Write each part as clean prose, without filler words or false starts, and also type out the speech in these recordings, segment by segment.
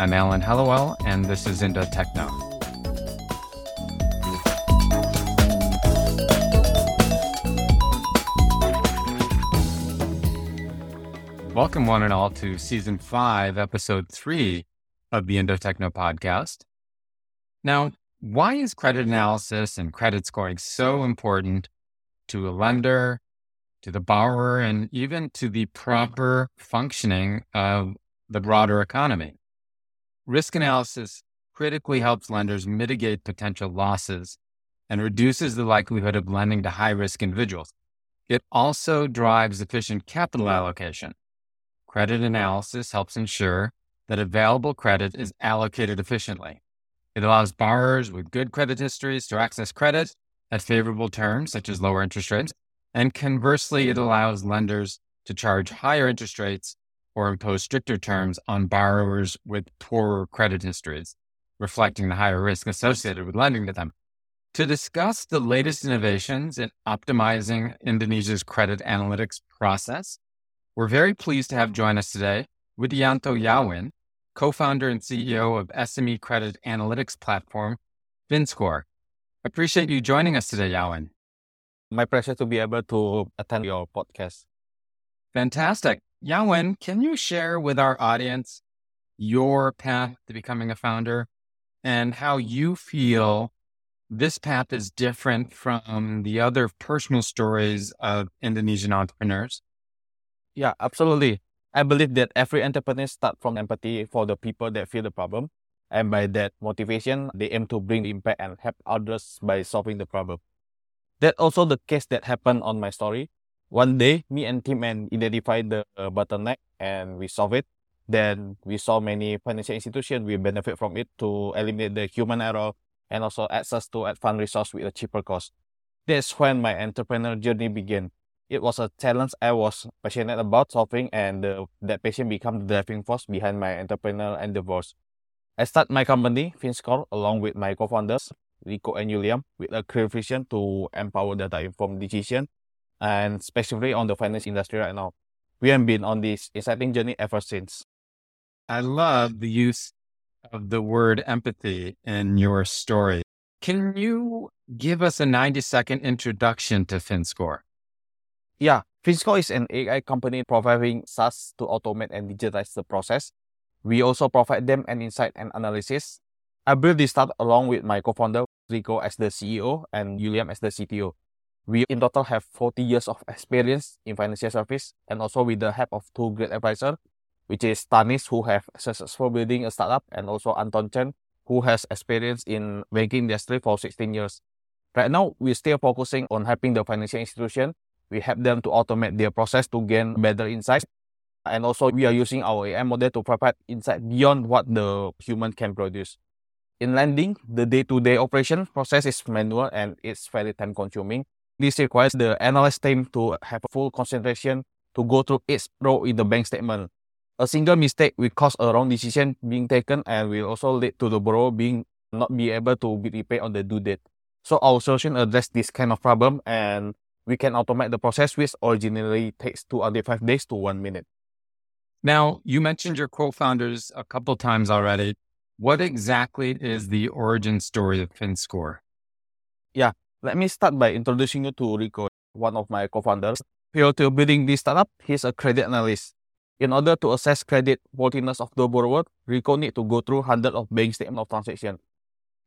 I'm Alan Hallowell, and this is Indo Techno. Welcome, one and all, to Season 5, Episode 3 of the Indo Techno podcast. Now, why is credit analysis and credit scoring so important to a lender, to the borrower, and even to the proper functioning of the broader economy? Risk analysis critically helps lenders mitigate potential losses and reduces the likelihood of lending to high-risk individuals. It also drives efficient capital allocation. Credit analysis helps ensure that available credit is allocated efficiently. It allows borrowers with good credit histories to access credit at favorable terms, such as lower interest rates. And conversely, it allows lenders to charge higher interest rates or impose stricter terms on borrowers with poorer credit histories, reflecting the higher risk associated with lending to them. To discuss the latest innovations in optimizing Indonesia's credit analytics process, we're very pleased to have join us today Wildiyanto Yawin, co-founder and CEO of SME credit analytics platform, Finskor. Appreciate you joining us today, Yawin. My pleasure to be able to attend your podcast. Fantastic. Yawin, can you share with our audience your path to becoming a founder and how you feel this path is different from the other personal stories of Indonesian entrepreneurs? Yeah, absolutely. I believe that every entrepreneur starts from empathy for the people that feel the problem. And by that motivation, they aim to bring impact and help others by solving the problem. That's also the case that happened on my story. One day, me and team identified the bottleneck and we solved it. Then we saw many financial institutions will benefit from it to eliminate the human error and also access to advanced resources with a cheaper cost. That's when my entrepreneurial journey began. It was a challenge I was passionate about solving, and that passion became the driving force behind my entrepreneurial endeavors. I started my company, Finskor, along with my co-founders, Rico and Yuliam, with a clear vision to empower data-informed decision, and specifically on the finance industry right now. We have been on this exciting journey ever since. I love the use of the word empathy in your story. Can you give us a 90-second introduction to Finskor? Yeah, Finskor is an AI company providing SaaS to automate and digitize the process. We also provide them an insight and analysis. I built this startup along with my co-founder, Rico, as the CEO and Yuliam as the CTO. We in total have 40 years of experience in financial service and also with the help of two great advisors, which is Tanis, who have successful building a startup, and also Anton Chen, who has experience in banking industry for 16 years. Right now, we're still focusing on helping the financial institution. We help them to automate their process to gain better insights. And also, we are using our AI model to provide insight beyond what the human can produce. In lending, the day-to-day operation process is manual and it's very time-consuming. This requires the analyst team to have full concentration to go through each row in the bank statement. A single mistake will cause a wrong decision being taken and will also lead to the borrower not being able to be repaid on the due date. So our solution addresses this kind of problem, and we can automate the process, which originally takes 2 to 5 days to 1 minute. Now, you mentioned your co-founders a couple times already. What exactly is the origin story of Finskor? Yeah, let me start by introducing you to Rico, one of my co-founders. Prior to building this startup, he's a credit analyst. In order to assess credit worthiness of the borrower, Rico needs to go through hundreds of bank statements of transactions.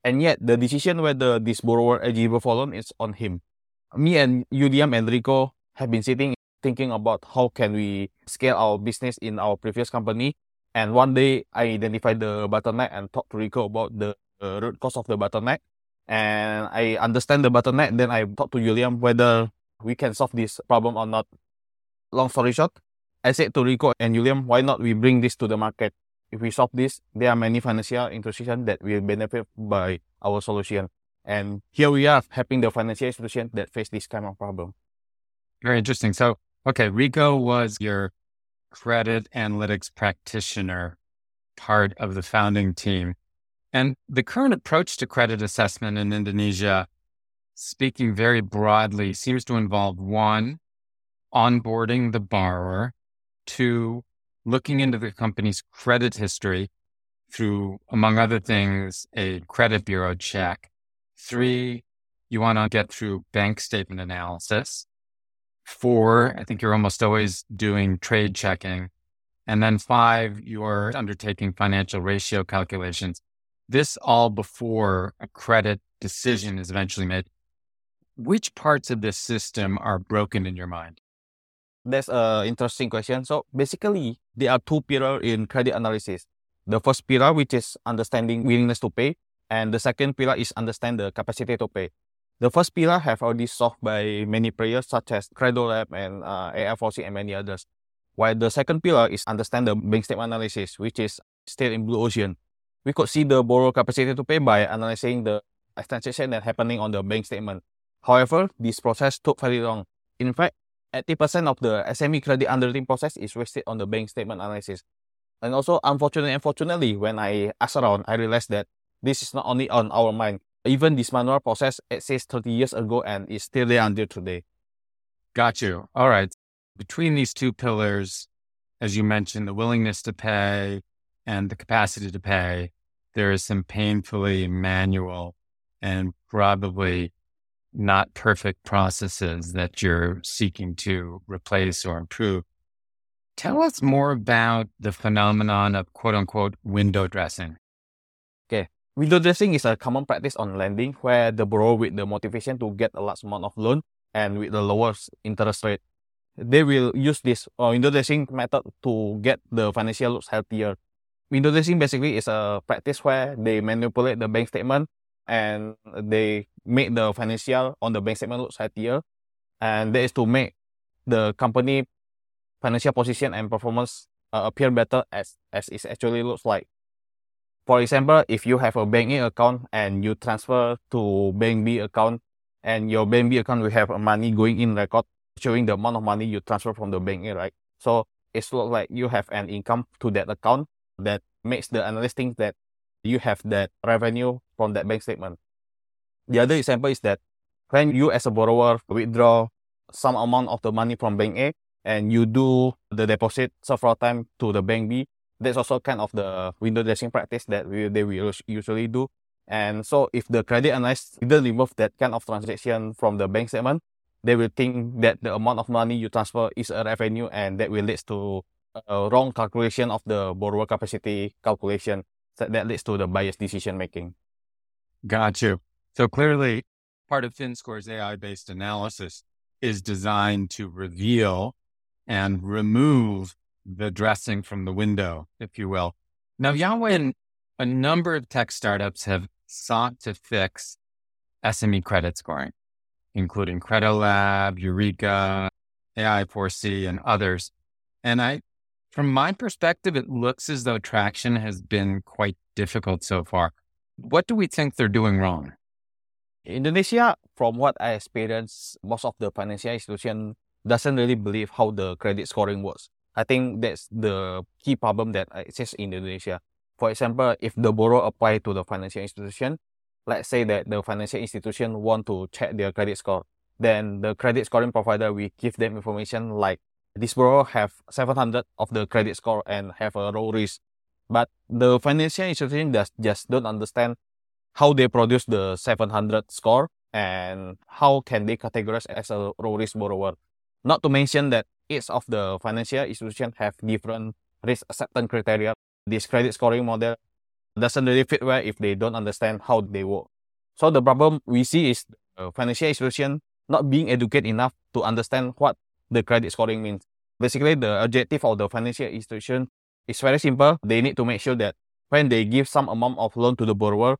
And yet, the decision whether this borrower is eligible for loan is on him. Me and Yuliam and Rico have been thinking about how can we scale our business in our previous company. And one day, I identified the bottleneck and talked to Rico about the root cause of the bottleneck. And I understand the bottleneck. Then I talked to Yuliam whether we can solve this problem or not. Long story short, I said to Rico and Yuliam, why not we bring this to the market? If we solve this, there are many financial institutions that will benefit by our solution. And here we are helping the financial institutions that face this kind of problem. Very interesting. So, okay, Rico was your credit analytics practitioner, part of the founding team. And the current approach to credit assessment in Indonesia, speaking very broadly, seems to involve 1, onboarding the borrower, 2, looking into the company's credit history, through, among other things, a credit bureau check. 3, you want to get through bank statement analysis. 4, I think you're almost always doing trade checking. And then 5, you're undertaking financial ratio calculations. This all before a credit decision is eventually made. Which parts of this system are broken in your mind? That's an interesting question. So basically, there are 2 pillars in credit analysis. The first pillar, which is understanding willingness to pay. And the second pillar is understand the capacity to pay. The first pillar have already solved by many players such as CredoLab and AF4C and many others. While the second pillar is understand the bank statement analysis, which is still in blue ocean. We could see the borrower capacity to pay by analyzing the transaction that happening on the bank statement. However, this process took very long. In fact, 80% of the SME credit underwriting process is wasted on the bank statement analysis. And also, unfortunately, when I asked around, I realized that this is not only on our mind. Even this manual process exists 30 years ago and is still there until today. Got you. All right. Between these 2 pillars, as you mentioned, the willingness to pay and the capacity to pay, there is some painfully manual and probably not perfect processes that you're seeking to replace or improve. Tell us more about the phenomenon of quote unquote window dressing. Okay. Window dressing is a common practice on lending where the borrower with the motivation to get a large amount of loan and with the lower interest rate, they will use this window dressing method to get the financial looks healthier. Window dressing basically is a practice where they manipulate the bank statement and they make the financial on the bank statement looks healthier, and that is to make the company financial position and performance appear better as it actually looks like. For example, if you have a bank A account and you transfer to bank B account, and your bank B account will have money going in record showing the amount of money you transfer from the bank A, right? So it's looks like you have an income to that account that makes the analyst think that you have that revenue from that bank statement. The other example is that when you as a borrower withdraw some amount of the money from bank A and you do the deposit several times to the bank B, that's also kind of the window dressing practice that they will usually do. And so if the credit analyst didn't remove that kind of transaction from the bank statement, they will think that the amount of money you transfer is a revenue, and that will lead to a wrong calculation of the borrower capacity calculation. That leads to the biased decision making. Got you. So clearly, part of Finskor's AI-based analysis is designed to reveal and remove the dressing from the window, if you will. Now, Yawin, a number of tech startups have sought to fix SME credit scoring, including CredoLab, Eureka, AI4C, and others. And from my perspective, it looks as though traction has been quite difficult so far. What do we think they're doing wrong? Indonesia, from what I experienced, most of the financial institution doesn't really believe how the credit scoring works. I think that's the key problem that exists in Indonesia. For example, if the borrower applies to the financial institution, let's say that the financial institution want to check their credit score, then the credit scoring provider will give them information like, this borrower have 700 of the credit score and have a low risk. But the financial institution just don't understand how they produce the 700 score and how can they categorize as a low risk borrower. Not to mention that each of the financial institution have different risk acceptance criteria. This credit scoring model doesn't really fit well if they don't understand how they work. So the problem we see is financial institution not being educated enough to understand what the credit scoring means. Basically, the objective of the financial institution is very simple. They need to make sure that when they give some amount of loan to the borrower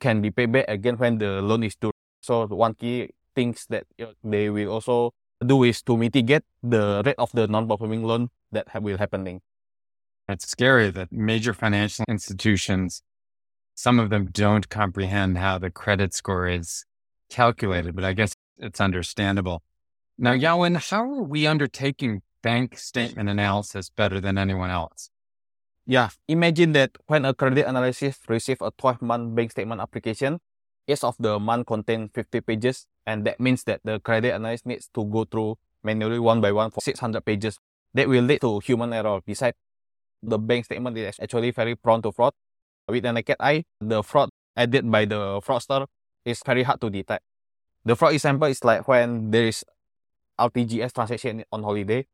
can be paid back again when the loan is due. So one key things that they will also do is to mitigate the rate of the non-performing loan that will happening. It's scary that major financial institutions, some of them don't comprehend how the credit score is calculated, but I guess it's understandable. Now, Yawin, how are we undertaking bank statement analysis better than anyone else? Yeah, imagine that when a credit analysis receives a 12-month bank statement application, each of the month contains 50 pages, and that means that the credit analyst needs to go through manually one by one for 600 pages. That will lead to human error. Besides, the bank statement is actually very prone to fraud, With the naked eye, the fraud added by the fraudster is very hard to detect. The fraud example is like when there is RTGS transaction on holiday.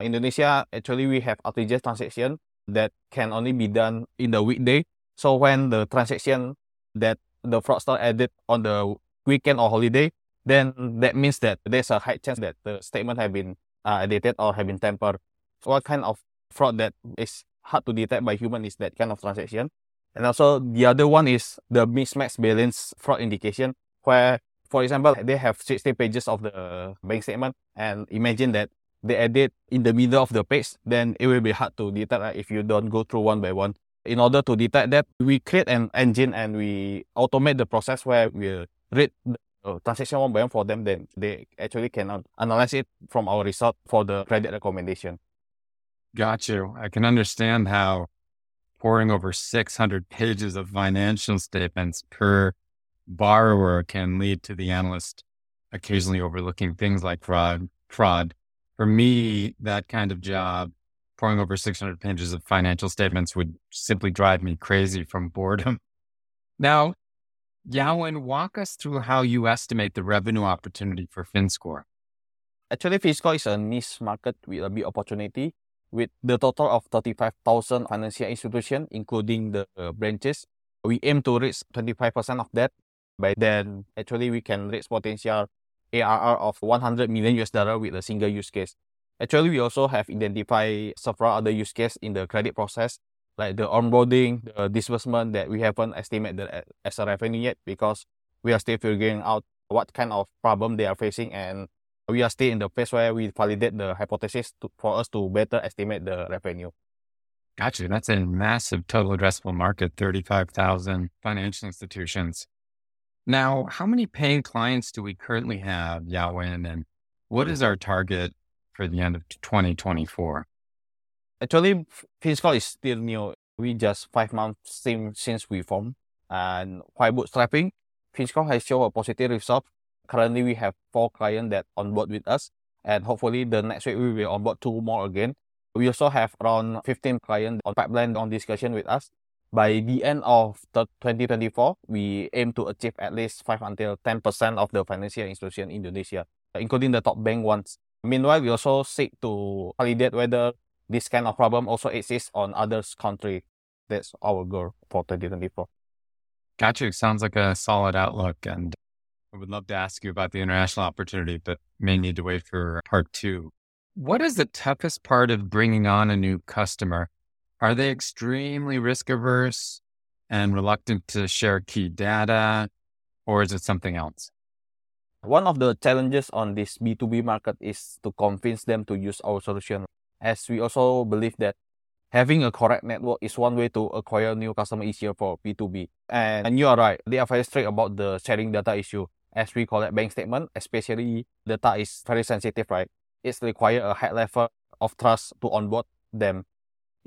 In Indonesia, actually, we have RTGS transaction that can only be done in the weekday. So when the transaction that the fraudster added on the weekend or holiday, then that means that there's a high chance that the statement have been edited or have been tampered. What kind of fraud that is hard to detect by human is that kind of transaction. And also the other one is the mismatch balance fraud indication, where, for example, they have 60 pages of the bank statement, and imagine that they edit in the middle of the page, then it will be hard to detect if you don't go through one by one. In order to detect that, we create an engine and we automate the process where we read the transaction one by one for them, then they actually can analyze it from our result for the credit recommendation. Got you. I can understand how pouring over 600 pages of financial statements per borrower can lead to the analyst occasionally overlooking things like fraud. For me, that kind of job, pouring over 600 pages of financial statements would simply drive me crazy from boredom. Now, Yawin, walk us through how you estimate the revenue opportunity for Finskor. Actually, Finskor is a niche market with a big opportunity, with the total of 35,000 financial institutions, including the branches. We aim to reach 25% of that. By then, actually, we can reach potential ARR of $100 million with a single use case. Actually, we also have identified several other use cases in the credit process, like the onboarding, the disbursement that we haven't estimated as a revenue yet because we are still figuring out what kind of problem they are facing, and we are still in the phase where we validate the hypothesis for us to better estimate the revenue. Gotcha. That's a massive total addressable market, 35,000 financial institutions. Now, how many paying clients do we currently have, Yawin, and what is our target for the end of 2024? Actually, Finskor is still new. We just 5 months since we formed. And while bootstrapping, Finskor has shown a positive result. Currently, we have 4 clients that onboard with us, and hopefully the next week we will onboard 2 more again. We also have around 15 clients on pipeline on discussion with us. By the end of 2024, we aim to achieve at least 5 until 10% of the financial institution in Indonesia, including the top bank ones. Meanwhile, we also seek to validate whether this kind of problem also exists on other countries. That's our goal for 2024. Gotcha. It sounds like a solid outlook, and I would love to ask you about the international opportunity, but may need to wait for part 2. What is the toughest part of bringing on a new customer? Are they extremely risk averse and reluctant to share key data, or is it something else? One of the challenges on this B2B market is to convince them to use our solution, as we also believe that having a correct network is one way to acquire new customer easier for B2B. And you are right, they are very strict about the sharing data issue. As we collect bank statement, especially data is very sensitive, right? It requires a high level of trust to onboard them.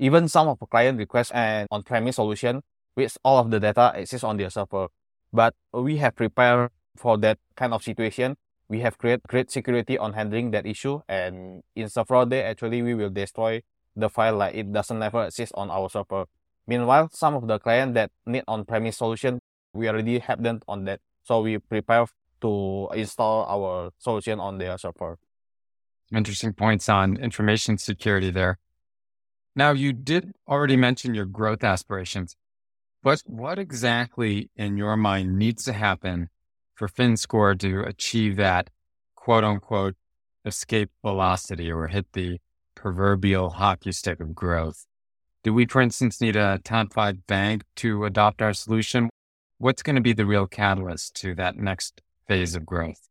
Even some of the client requests an on-premise solution with all of the data exists on their server. But we have prepared for that kind of situation. We have created great security on handling that issue, and in several days, actually, we will destroy the file like it doesn't ever exist on our server. Meanwhile, some of the clients that need on-premise solution, we already have them on that. So we prepare to install our solution on their server. Interesting points on information security there. Now, you did already mention your growth aspirations, but what exactly in your mind needs to happen for Finskor to achieve that quote unquote escape velocity or hit the proverbial hockey stick of growth? Do we, for instance, need a top 5 bank to adopt our solution? What's going to be the real catalyst to that next phase of growth?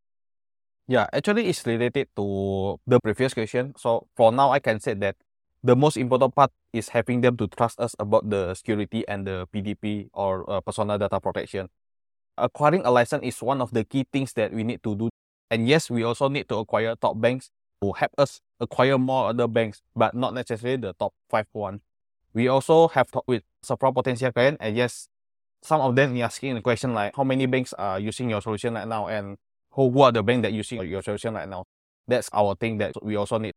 Yeah, actually, it's related to the previous question. So for now, I can say that the most important part is having them to trust us about the security and the PDP or personal data protection. Acquiring a license is one of the key things that we need to do. And yes, we also need to acquire top banks to help us acquire more other banks, but not necessarily the top 5 one. We also have talked with several potential clients, and yes, some of them are asking the question like, how many banks are using your solution right now, and who are the banks that are using your solution right now? That's our thing that we also need.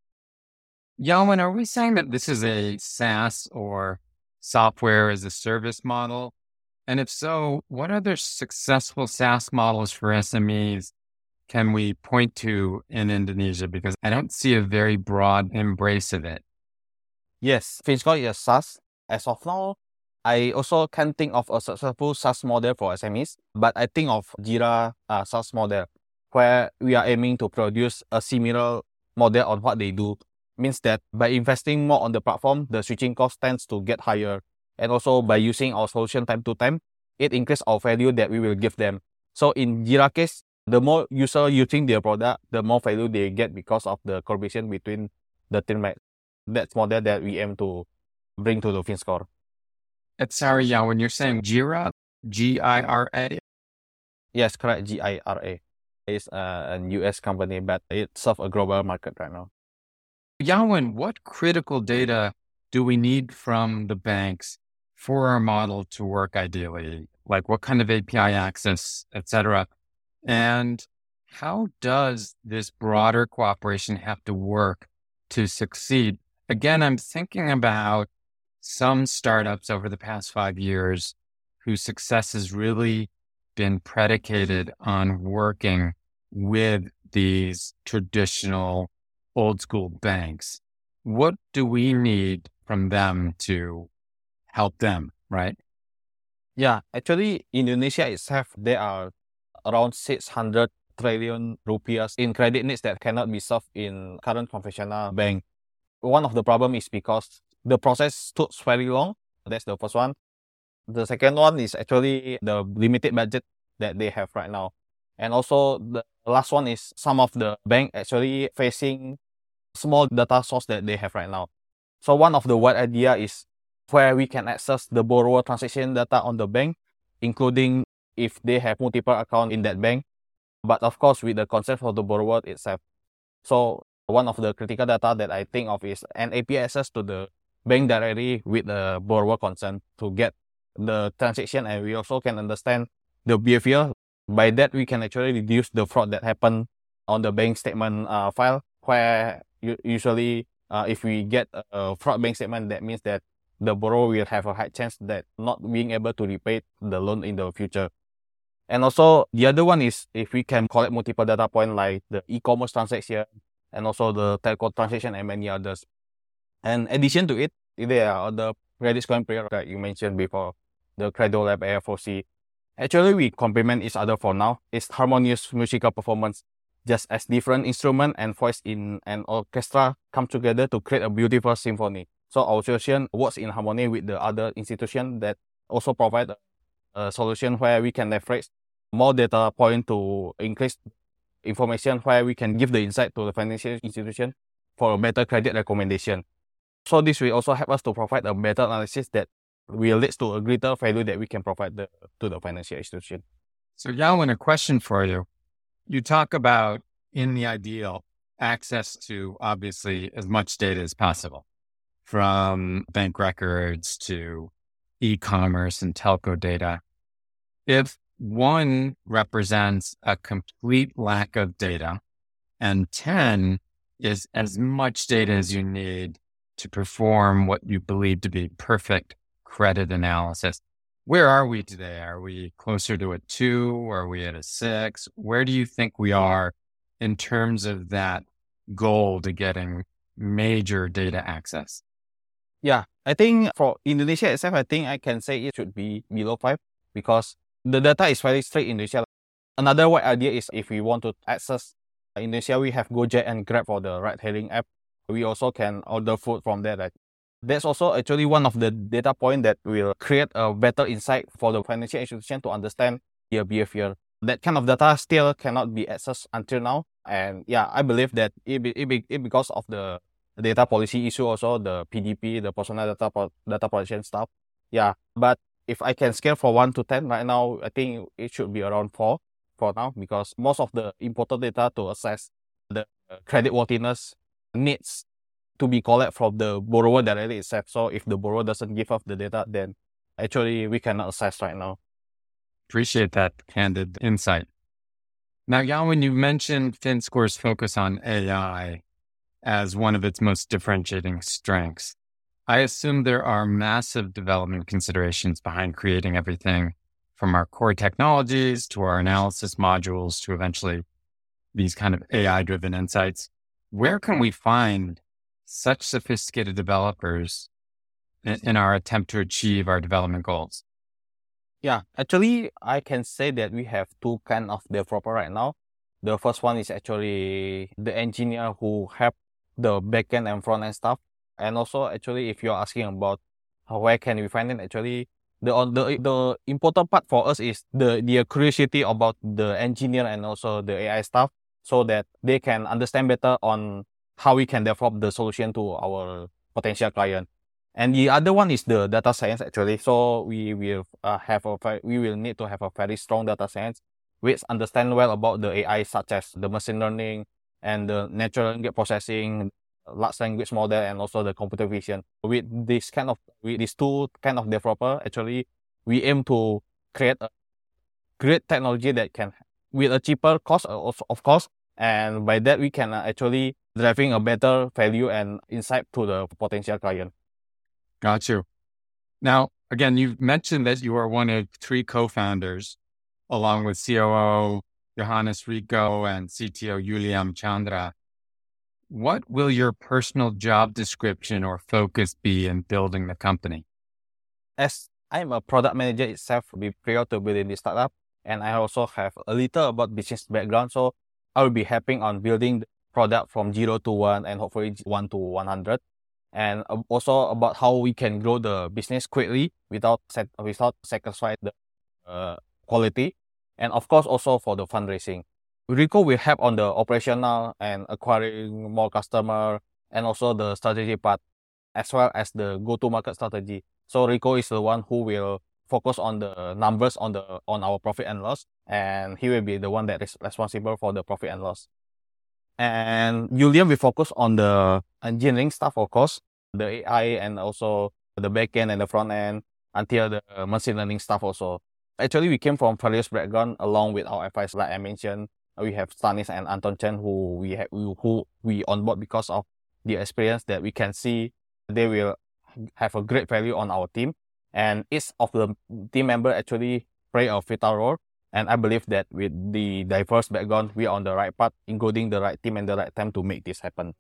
Yawin, are we saying that this is a SaaS or software as a service model, And if so, what other successful SaaS models for SMEs can we point to in Indonesia? Because I don't see a very broad embrace of it. Yes, Finskor is SaaS. As of now, I also can't think of a successful SaaS model for SMEs, but I think of Jira SaaS model, where we are aiming to produce a similar model on what they do. Means that by investing more on the platform, the switching cost tends to get higher. And also by using our solution time to time, it increases our value that we will give them. So in Jira case, the more user using their product, the more value they get because of the collaboration between the teammates. That's model that we aim to bring to the Finskor. Sorry, yeah, when you're saying Jira, G-I-R-A? Yes, correct, G-I-R-A. It's an US company, but it serves a global market right now. Yawin, what critical data do we need from the banks for our model to work ideally? Like what kind of API access, et cetera? And how does this broader cooperation have to work to succeed? Again, I'm thinking about some startups over the past 5 years whose success has really been predicated on working with these traditional old school banks. What do we need from them to help them, right? Yeah, actually, Indonesia itself, there are around 600 trillion rupiahs in credit needs that cannot be solved in current conventional bank. One of the problem is because the process took very long. That's the first one. The second one is actually the limited budget that they have right now. And also the last one is some of the bank actually facing small data source that they have right now. So one of the wide idea is where we can access the borrower transaction data on the bank, including if they have multiple accounts in that bank, but of course with the concept of the borrower itself. So one of the critical data that I think of is an API access to the bank directly with the borrower consent to get the transaction, and we also can understand the behavior. By that, we can actually reduce the fraud that happened on the bank statement file, where usually if we get a fraud bank statement, that means that the borrower will have a high chance that not being able to repay the loan in the future. And also, the other one is if we can collect multiple data points like the e-commerce transaction and also the telco transaction and many others. And in addition to it, there are the credit scoring period that you mentioned before, the CredoLab AF4C. Actually, we complement each other for now. It's harmonious musical performance, just as different instrument and voice in an orchestra come together to create a beautiful symphony. So our solution works in harmony with the other institution that also provide a solution where we can leverage more data point to increase information, where we can give the insight to the financial institution for a better credit recommendation. So this will also help us to provide a better analysis that will lead to a greater value that we can provide to the financial institution. So Yawin, a question for you. You talk about, in the ideal, access to obviously as much data as possible, from bank records to e-commerce and telco data. If one represents a complete lack of data and 10 is as much data as you need to perform what you believe to be perfect credit analysis, where are we today? Are we closer to a 2? Are we at a 6? Where do you think we are in terms of that goal to getting major data access? Yeah, I think for Indonesia itself, I think I can say it should be below 5 because the data is very strict in Indonesia. Another wide idea is if we want to access Indonesia, we have Gojek and Grab for the ride-hailing app. We also can order food from there, right? That's also actually one of the data points that will create a better insight for the financial institution to understand their behavior. That kind of data still cannot be accessed until now. And yeah, I believe that it because of the data policy issue also, the PDP, the personal data protection stuff. Yeah, but if I can scale from 1 to 10 right now, I think it should be around 4 for now because most of the important data to assess the creditworthiness needs to be collected from the borrower directly itself. So if the borrower doesn't give up the data, then actually we cannot assess right now. Appreciate that candid insight. Now, Yawin, you mentioned Finskor's focus on AI as one of its most differentiating strengths. I assume there are massive development considerations behind creating everything from our core technologies to our analysis modules to eventually these kind of AI-driven insights. Where can we find such sophisticated developers in our attempt to achieve our development goals? Yeah, actually, I can say that we have two kinds of developer right now. The first one is actually the engineer who help the backend and front-end stuff. And also, actually, if you're asking about where can we find it, actually, the important part for us is the curiosity about the engineer and also the AI stuff, so that they can understand better on how we can develop the solution to our potential client. And the other one is the data science, actually. So we will need to have a very strong data science, which understand well about the AI, such as the machine learning and the natural language processing, large language model, and also the computer vision. With these two kind of developer, actually, we aim to create a great technology that can, with a cheaper cost, of course, and by that we can actually driving a better value and insight to the potential client. Got you. Now, again, you've mentioned that you are one of three co-founders, along with COO Johannes Rico and CTO Yuliam Chandra. What will your personal job description or focus be in building the company? As I'm a product manager itself, prior to building this startup, and I also have a little about business background, so I will be helping on building the product from 0 to 1 and hopefully 1 to 100. And also about how we can grow the business quickly without sacrificing the quality. And of course, also for the fundraising. Rico will help on the operational and acquiring more customer and also the strategy part, as well as the go-to-market strategy. So Rico is the one who will focus on the numbers on our profit and loss, and he will be the one that is responsible for the profit and loss. And Yuliam will focus on the engineering stuff, of course, the AI and also the backend and the front end, until the machine learning stuff also. Actually, we came from various background along with our advice. Like I mentioned, we have Tanis and Anton Chen who we onboard because of the experience that we can see they will have a great value on our team. And each of the team member actually play a vital role. And I believe that with the diverse background, we are on the right path, including the right team and the right time to make this happen.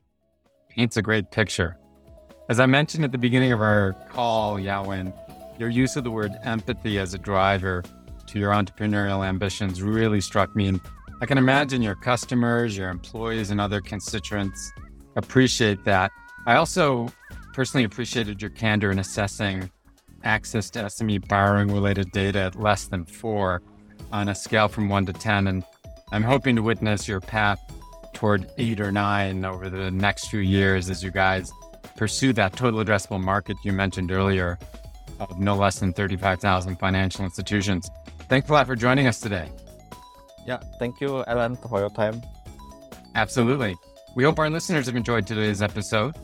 It's a great picture. As I mentioned at the beginning of our call, Yawin, your use of the word empathy as a driver to your entrepreneurial ambitions really struck me. And I can imagine your customers, your employees, and other constituents appreciate that. I also personally appreciated your candor in assessing access to SME borrowing-related data at less than 4. On a scale from 1 to 10, and I'm hoping to witness your path toward 8 or 9 over the next few years as you guys pursue that total addressable market you mentioned earlier of no less than 35,000 financial institutions. Thanks a lot for joining us today. Yeah, thank you, Alan, for your time. Absolutely. We hope our listeners have enjoyed today's episode.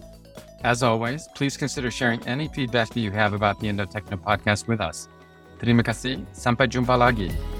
As always, please consider sharing any feedback that you have about the Indo Techno podcast with us. Terima kasih. Sampai jumpa lagi.